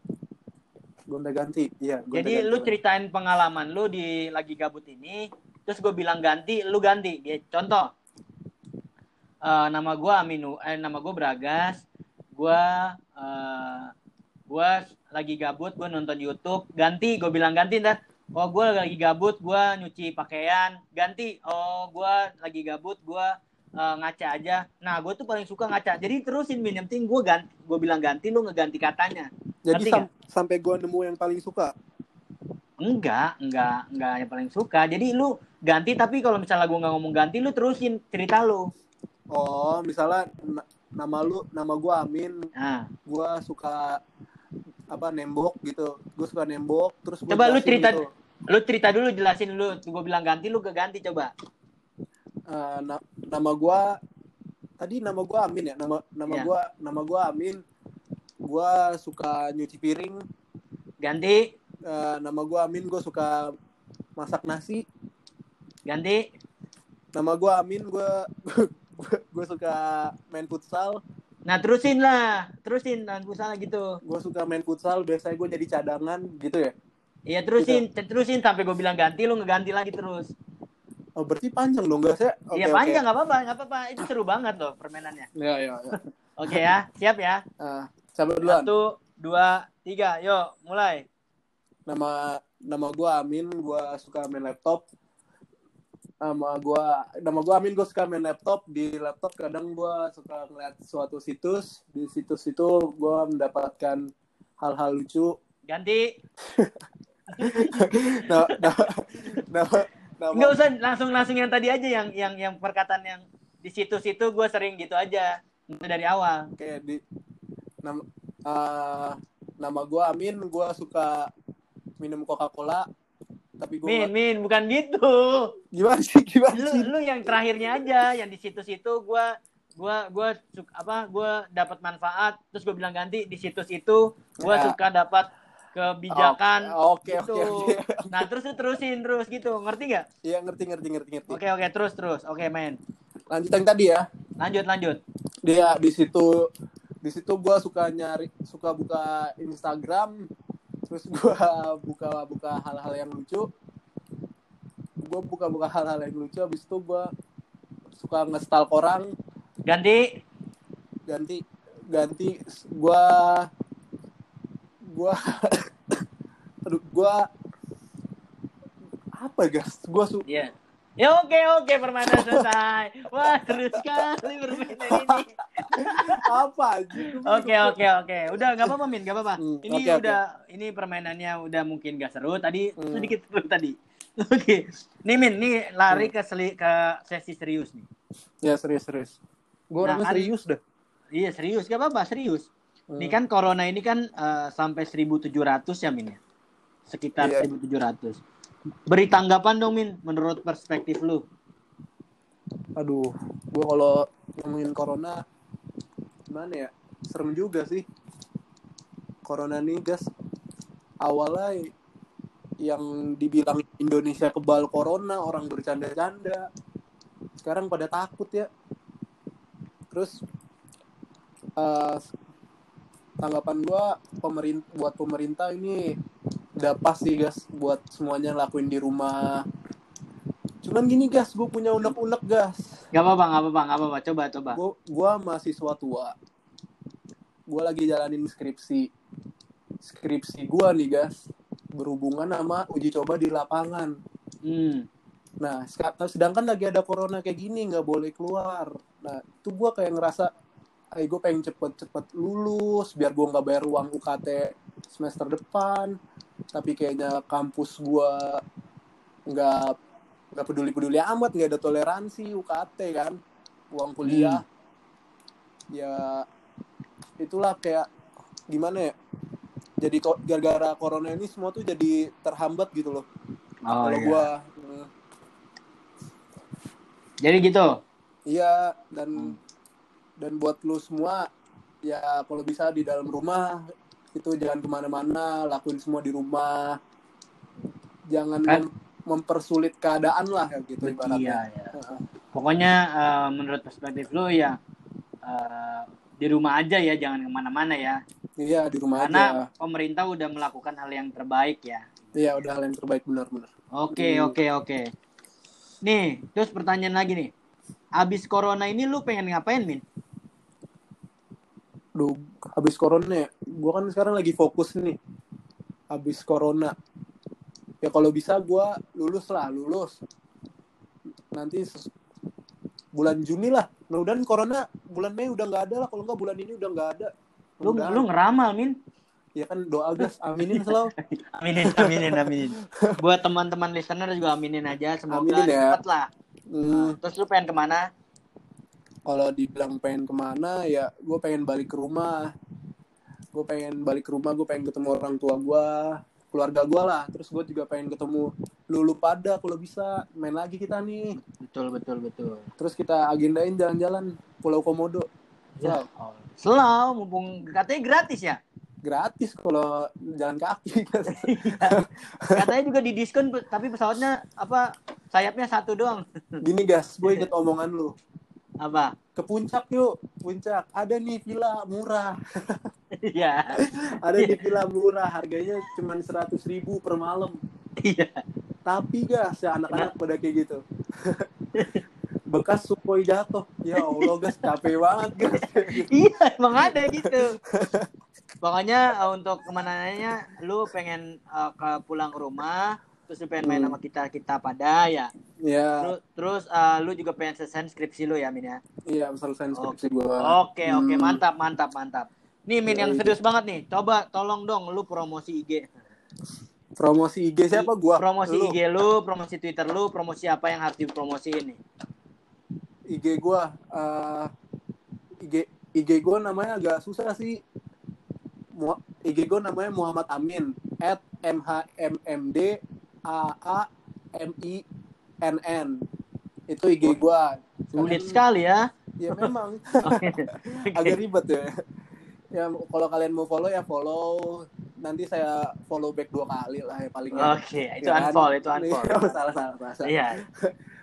Gonta ganti, iya. Jadi ganti. Lu ceritain pengalaman lu di lagi gabut ini, terus gue bilang ganti, lu ganti. Contoh, uh, nama gue Aminu, eh, nama gue Bragas, gue uh, gue lagi gabut, gue nonton YouTube, ganti, gue bilang ganti dah. Oh, gue lagi gabut, gue nyuci pakaian, ganti. Oh, gue lagi gabut, gue uh, ngaca aja. Nah, gue tuh paling suka ngaca. Jadi terusin Min, yang penting gue ganti, gue bilang ganti, lu ngeganti katanya. Jadi sam- sampai gue nemu yang paling suka? Enggak, enggak, enggak yang paling suka. Jadi lu ganti, tapi kalau misalnya gue nggak ngomong ganti, lu terusin cerita lu. Oh, misalnya nama lu, nama gue Amin, nah. Gue suka apa nembok gitu, gue suka nembok, terus coba lu cerita gitu. Lu cerita dulu, jelasin dulu. Gue bilang ganti, lu gak ganti, coba. Uh, na- nama gue, tadi nama gue Amin ya? Nama nama ya. gue nama gue Amin. Gue suka nyuci piring. Ganti. Uh, nama gue Amin, gue suka masak nasi. Ganti. Nama gue Amin, gue gue suka main futsal. Nah, terusin lah. Terusin, main futsal gitu. Gue suka main futsal, biasanya gue jadi cadangan gitu ya? Iya, terusin. Gitu. Terusin sampai gue bilang ganti, lu ngeganti lagi terus. Oh, berarti panjang dong, gak sih? Iya, okay, panjang, okay. Gak apa-apa, gak apa-apa. Itu seru banget loh permainannya. Iya, iya. Ya. Oke ya, siap ya. Uh, sampai duluan. Satu, dua, tiga. Yuk, mulai. Nama nama gue Amin, gue suka main laptop. Nama gue, nama gue Amin, gue suka main laptop. Di laptop kadang gue suka ngeliat suatu situs. Di situs itu gue mendapatkan hal-hal lucu. Ganti. Nama, nama, nama, nama. Nggak usah, langsung langsung yang tadi aja, yang yang yang perkataan yang di situs itu gue sering gitu aja dari awal. Oke, di nama, uh, nama gue Amin, gue suka minum Coca-Cola. Tapi gua min, gak... min, bukan gitu. Gimana sih, gimana sih? Lu, lu yang terakhirnya aja, yang di situs itu gue, gue, gue suka apa? Gue dapat manfaat, terus gue bilang ganti di situs itu, gue ya. suka dapat kebijakan. Oke, oke, oke. Nah, terus lu terusin terus gitu, ngerti nggak? Iya, ngerti, ngerti, ngerti, ngerti. Oke, okay, oke, okay, terus, terus, oke, okay, men. Lanjut yang tadi ya. Lanjut, lanjut. Iya, di situ, di situ gue suka nyari, suka buka Instagram. Terus gue buka-buka hal-hal yang lucu. Gue buka-buka hal-hal yang lucu. Habis itu gue suka nge-stalk orang. Ganti. Ganti. Ganti. Gue. Gue. Aduh, gue. Apa, guys? Gue suka. Yeah. Ya oke oke permainan selesai. Wah, seru sekali permainan ini. Apa aja? Oke oke oke. Udah enggak apa-apa, Min, enggak apa-apa. Hmm, ini okay, udah okay. Ini permainannya udah mungkin enggak seru tadi, hmm. sedikit seru tadi. Oke. Okay. Nih, Min, nih lari hmm. ke seli, ke sesi serius nih. Ya, serius-serius. Gue nah, orangnya serius dah. Iya, serius. Enggak apa-apa, serius. Hmm. Nih kan corona ini kan uh, sampai seribu tujuh ratus ya, Min ya. Sekitar yeah. seribu tujuh ratus. Beri tanggapan dong, Min, menurut perspektif lu. Aduh, gue kalau ngomongin corona, gimana ya? Serem juga sih. Corona nih, guys. Awalnya yang dibilang Indonesia kebal corona, orang bercanda-canda. Sekarang pada takut ya. Terus, uh, tanggapan gue pemerint- buat pemerintah ini... Udah pas sih, guys, buat semuanya lakuin di rumah. Cuman gini, guys, gue punya unek-unek, guys. Gak apa-apa, gak apa-apa, gak apa-apa. Coba, coba. Gue gua mahasiswa tua. Gue lagi jalanin skripsi. Skripsi gue nih, guys, berhubungan sama uji coba di lapangan. Hmm. Nah, sedangkan lagi ada corona kayak gini, gak boleh keluar. Nah, itu gue kayak ngerasa, ay, gue pengen cepet-cepet lulus, biar gue gak bayar uang U K T semester depan. Tapi kayaknya kampus gue nggak nggak peduli-peduli amat, nggak ada toleransi U K T kan, uang kuliah. hmm. Ya itulah, kayak gimana ya, jadi gara-gara corona ini semua tuh jadi terhambat gitu loh. Oh, kalau iya. gue hmm. jadi gitu iya. Dan hmm. dan buat lu semua ya, kalau bisa di dalam rumah itu jangan kemana-mana, lakuin semua di rumah, jangan kan. mem- mempersulit keadaan lah gitu ibaratnya. Iya, ya. Pokoknya uh, menurut perspektif lu ya uh, di rumah aja ya, jangan kemana-mana ya. Iya, di rumah karena aja. Karena pemerintah udah melakukan hal yang terbaik ya. Iya, udah hal yang terbaik, benar-benar. Oke, hmm. oke, oke. Nih, terus pertanyaan lagi nih, abis corona ini lu pengen ngapain, Min? Duh, habis corona ya, gue kan sekarang lagi fokus nih, habis corona. Ya kalau bisa gue lulus lah, lulus. Nanti ses- bulan Juni lah, mudah-mudahan corona bulan Mei udah gak ada lah, kalau enggak bulan ini udah gak ada. Lu, lu ngeramal, Min. Ya kan doa, guys, aminin selalu. aminin, aminin, aminin. Buat teman-teman listener juga aminin aja, semoga aminin ya. Cepet lah. Hmm. Terus lu pengen kemana? Kalau dibilang pengen kemana, ya gue pengen balik ke rumah. Gue pengen balik ke rumah, gue pengen ketemu orang tua gue. keluarga gue lah. Terus gue juga pengen ketemu lulu pada, kalau bisa main lagi kita nih. Betul, betul, betul. Terus kita agendain jalan-jalan Pulau Komodo. Ya. Oh. Selau, mumpung katanya gratis ya? Gratis kalau jalan kaki. Katanya juga didiskon, tapi pesawatnya apa sayapnya satu doang. Gini gas, gue inget omongan lu. Apa? Ke puncak yuk, puncak. Ada nih villa murah. Iya. Ada nih villa murah, harganya cuma seratus ribu per malam. Iya. Tapi gas, ya anak-anak pada kayak gitu. Bekas Sukhoi jatuh. Ya Allah gas, capek banget gas. Iya, emang ada gitu. Pokoknya untuk kemananya lu pengen uh, ke pulang ke rumah, terus lu pengen main hmm. sama kita kita pada ya. Yeah. Terus, terus uh, lu juga pengen selesai skripsi lu ya, Min ya. Iya, yeah, selesai skripsi okay. gua. Oke, okay, oke, okay. hmm. mantap, mantap, mantap. Nih Min yeah, yang serius yeah. banget nih. Coba tolong dong lu promosi I G. Promosi I G siapa gua? Promosi lu. I G lu, promosi Twitter lu, promosi apa yang harus dipromosiin nih? I G gua uh, I G I G gua namanya agak susah sih. I G gua namanya Muhammad Amin at m h m m d a a m i n n. Itu I G gua. Sulit sekali ya. Ya memang. Okay. Okay. Agak ribet ya. Ya kalau kalian mau follow ya follow. Nanti saya follow back dua kali lah ya paling. Oke, okay. Itu unfollow, itu unfollow. Salah salah bahasa. Iya.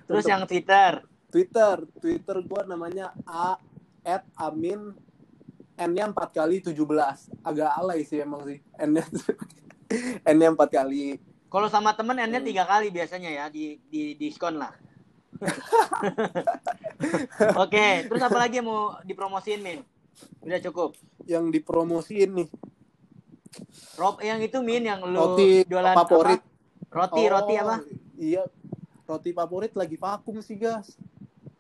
Terus yang Twitter. Twitter, Twitter gua namanya a at amin N-nya empat kali tujuh belas. Agak alay sih emang sih. N-nya, N-nya empat kali. Kalau sama temen N-nya tiga kali biasanya ya. Di, di diskon lah. Oke. Okay. Terus apa lagi yang mau dipromosiin, Min? Udah cukup? Yang dipromosiin nih. Rob, yang itu, Min. Yang lu roti jualan favorit. Roti, oh, roti apa? Iya. Roti favorit lagi vakum sih, guys.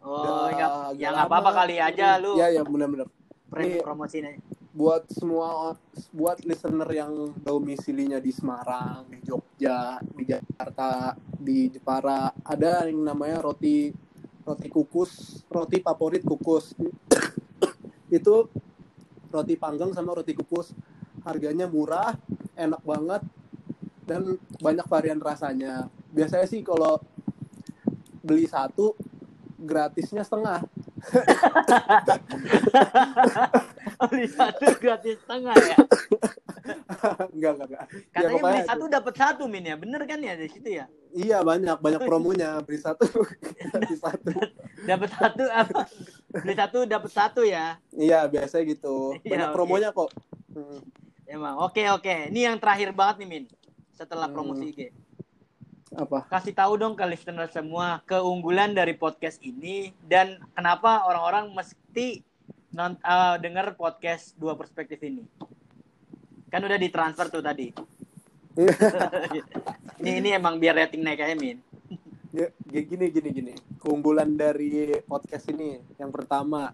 Oh, udah, ya nggak apa-apa kali aja lu. Iya, ya, benar-benar. Promosinya buat semua, buat listener yang domisilinya di Semarang, di Jogja, di Jakarta, di Jepara, ada yang namanya roti roti kukus, roti favorit kukus. Itu roti panggang sama roti kukus, harganya murah, enak banget, dan banyak varian rasanya. Biasanya sih kalau beli satu gratisnya setengah. Beli satu gratis setengah ya. Enggak enggak enggak. Katanya ya, beli satu dapat satu Min ya, bener kan ya di situ ya? Iya banyak banyak promonya, beli satu gratis satu. Dapat satu apa? Beli satu dapat satu ya? Iya biasanya gitu. Banyak ya, promonya okay. kok. Hmm. Emang oke okay, oke. Okay. Ini yang terakhir banget nih Min. Setelah promosi I G. Hmm. Apa? Kasih tahu dong ke listener semua keunggulan dari podcast ini dan kenapa orang-orang mesti non, uh, dengar podcast Dua Perspektif ini. Kan udah ditransfer tuh tadi. ini ini emang biar rating naik aja Min. Gini gini gini. Keunggulan dari podcast ini yang pertama,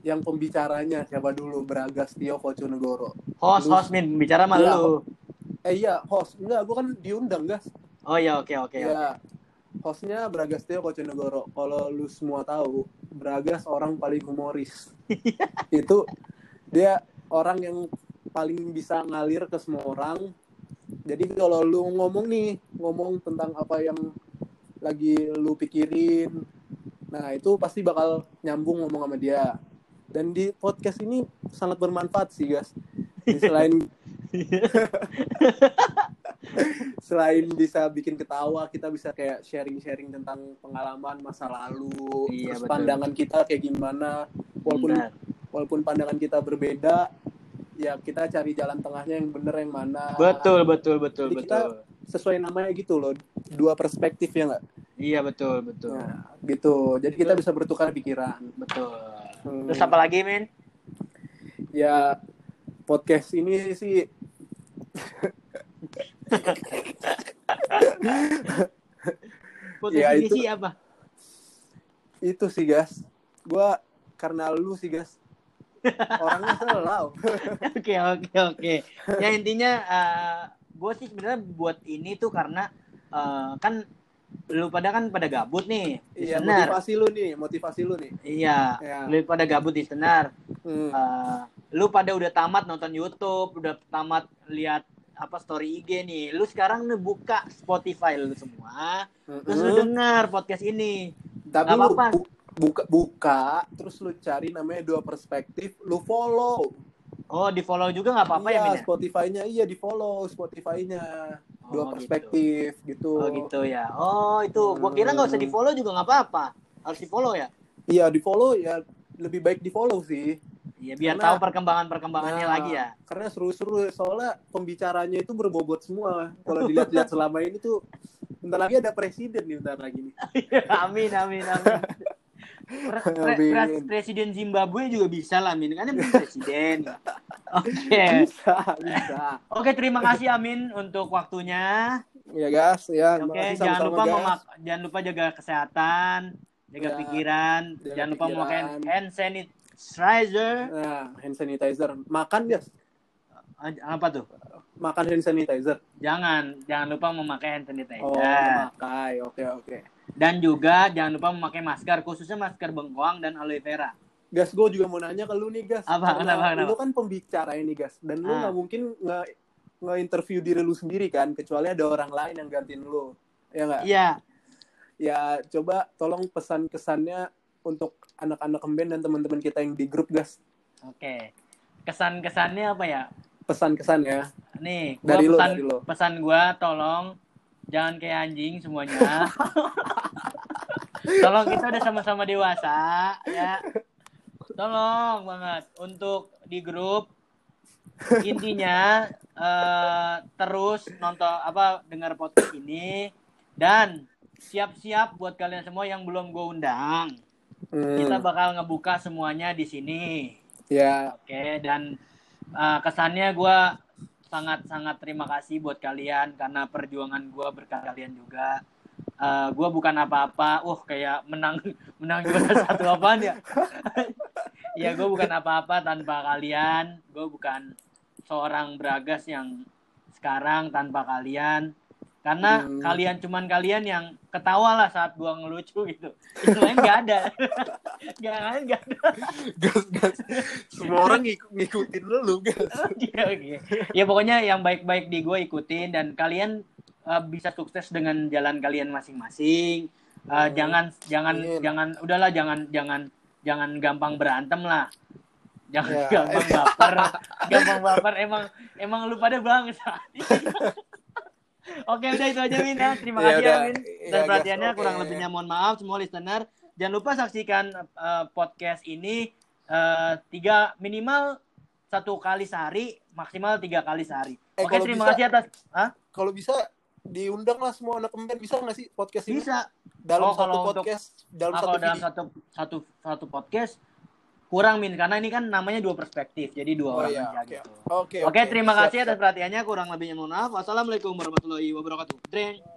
yang pembicaranya siapa dulu? Bragas Tio Koconegoro. Host host Min, bicara sama lu. Eh iya, host. Enggak, gue kan diundang, guys. Oh iya, oke, okay, oke. Okay, ya, okay. Hostnya Bragas Tio Koconegoro. Kalau lu semua tahu, Bragas orang paling humoris. Itu, dia orang yang paling bisa ngalir ke semua orang. Jadi kalau lu ngomong nih, ngomong tentang apa yang lagi lu pikirin, nah itu pasti bakal nyambung ngomong sama dia. Dan di podcast ini sangat bermanfaat sih, guys. Di selain... Selain bisa bikin ketawa, kita bisa kayak sharing-sharing tentang pengalaman masa lalu, iya, terus betul. Pandangan kita kayak gimana. Walaupun benar. Walaupun pandangan kita berbeda, ya kita cari jalan tengahnya yang bener yang mana. Betul, betul, betul. Jadi kita betul. Sesuai namanya gitu loh, dua perspektif ya nggak? Iya betul, betul. Nah, gitu. Jadi betul. Kita bisa bertukar pikiran. Betul. Hmm. Terus apa lagi, Min? Ya podcast ini sih. Potensi ya, itu, apa? Itu sih guys, gue karena lu sih guys orangnya selau. Oke oke oke. Ya intinya uh, gue sih sebenarnya buat ini tuh karena uh, kan lu pada kan pada gabut nih. Iya motivasi lu nih, motivasi lu nih. Iya, ya. Lu pada gabut di senar. Hmm. Uh, lu pada udah tamat nonton YouTube, udah tamat lihat apa story I G nih. Lu sekarang nih buka Spotify lu semua, mm-hmm. terus lu dengar podcast ini. Tapi gak apa-apa. Lu buka, buka, terus lu cari namanya Dua Perspektif, lu follow. Oh, di follow juga nggak apa-apa iya, ya? Iya, Spotify-nya iya di follow Spotify-nya Dua oh, Perspektif gitu. gitu. Oh gitu ya. Oh itu, gua kira nggak usah di follow juga nggak apa-apa. Harus di follow ya? Iya di follow ya, lebih baik di follow sih. Iya biar karena, tahu perkembangan-perkembangannya nah, lagi ya. Karena seru-seru soalnya pembicaranya itu berbobot semua. Kalau dilihat-lihat selama ini tuh bentar lagi ada presiden nih bentar lagi nih. amin amin amin. Pres- presiden Zimbabwe juga bisa lah Amin, kan dia presiden. Oke. Bisa, bisa. Oke, terima kasih Amin untuk waktunya. Iya, guys, ya. Oke, okay, jangan lupa memak- jangan lupa jaga kesehatan, jaga ya, pikiran, jaga jangan lupa memakai hand sanitizer. Nah, hand sanitizer. Makan, guys. Apa tuh? Makan hand sanitizer. Jangan, jangan lupa memakai hand sanitizer. Oh, memakai. Oke, okay, oke. Okay. Dan juga jangan lupa memakai masker, khususnya masker bengkoang dan aloe vera. Gas, gue juga mau nanya ke lu nih, Gas. Apa? Kenapa? Lu kan pembicara ini, Gas. Dan lu ah. gak mungkin nge- nge-interview diri lu sendiri, kan? Kecuali ada orang lain yang gantiin lu. Ya nggak? Iya. Ya, coba tolong pesan-kesannya untuk anak-anak Kemben dan teman-teman kita yang di grup, Gas. Oke. Kesan-kesannya apa ya? Pesan-kesannya. Nih, gua dari pesan, lu, dari pesan gue tolong... Jangan kayak anjing semuanya. Tolong kita udah sama-sama dewasa, ya. Tolong banget untuk di grup. Intinya uh, terus nonton apa dengar podcast ini dan siap-siap buat kalian semua yang belum gue undang. Hmm. Kita bakal ngebuka semuanya di sini. Ya. Yeah. Oke okay, dan uh, kesannya gue sangat-sangat terima kasih buat kalian karena perjuangan gue berkat kalian juga. Uh, gue bukan apa-apa. Uh, kayak menang menang juara satu apaan ya? Ya gue bukan apa-apa tanpa kalian. Gue bukan seorang Bragas yang sekarang tanpa kalian. Karena hmm. kalian cuman kalian yang ketawa lah saat gue ngelucu gitu. Yang lain nggak ada. Yang lain nggak ada. Gas, gas. Semua orang ngik- ngikutin lu, Gas. Ya, okay. Ya pokoknya yang baik-baik di gue ikutin. Dan kalian uh, bisa sukses dengan jalan kalian masing-masing. Uh, hmm. Jangan, jangan, yeah. jangan. Udahlah, jangan, jangan, jangan gampang berantem lah. Jangan yeah. gampang baper. Gampang baper. Emang, emang lu pada bangsa. Oke udah itu aja Min ya. Terima kasih ya, Min dan ya, perhatiannya okay. Kurang lebihnya mohon maaf semua listener. Jangan lupa saksikan uh, podcast ini uh, tiga minimal satu kali sehari, maksimal tiga kali sehari. Eh, Oke terima bisa, kasih atas. Hah? Kalau bisa diundang lah semua anak Kemben bisa nggak sih podcast ini? Bisa. Dalam oh, satu podcast, untuk, dalam ah, satu kalau video. dalam satu satu satu podcast kurang Min karena ini kan namanya Dua Perspektif jadi dua oh, orang aja iya. gitu. Oke okay. okay, okay, okay, terima siap, kasih siap. atas perhatiannya kurang lebihnya mohon maaf. Wassalamualaikum warahmatullahi wabarakatuh. Dreng.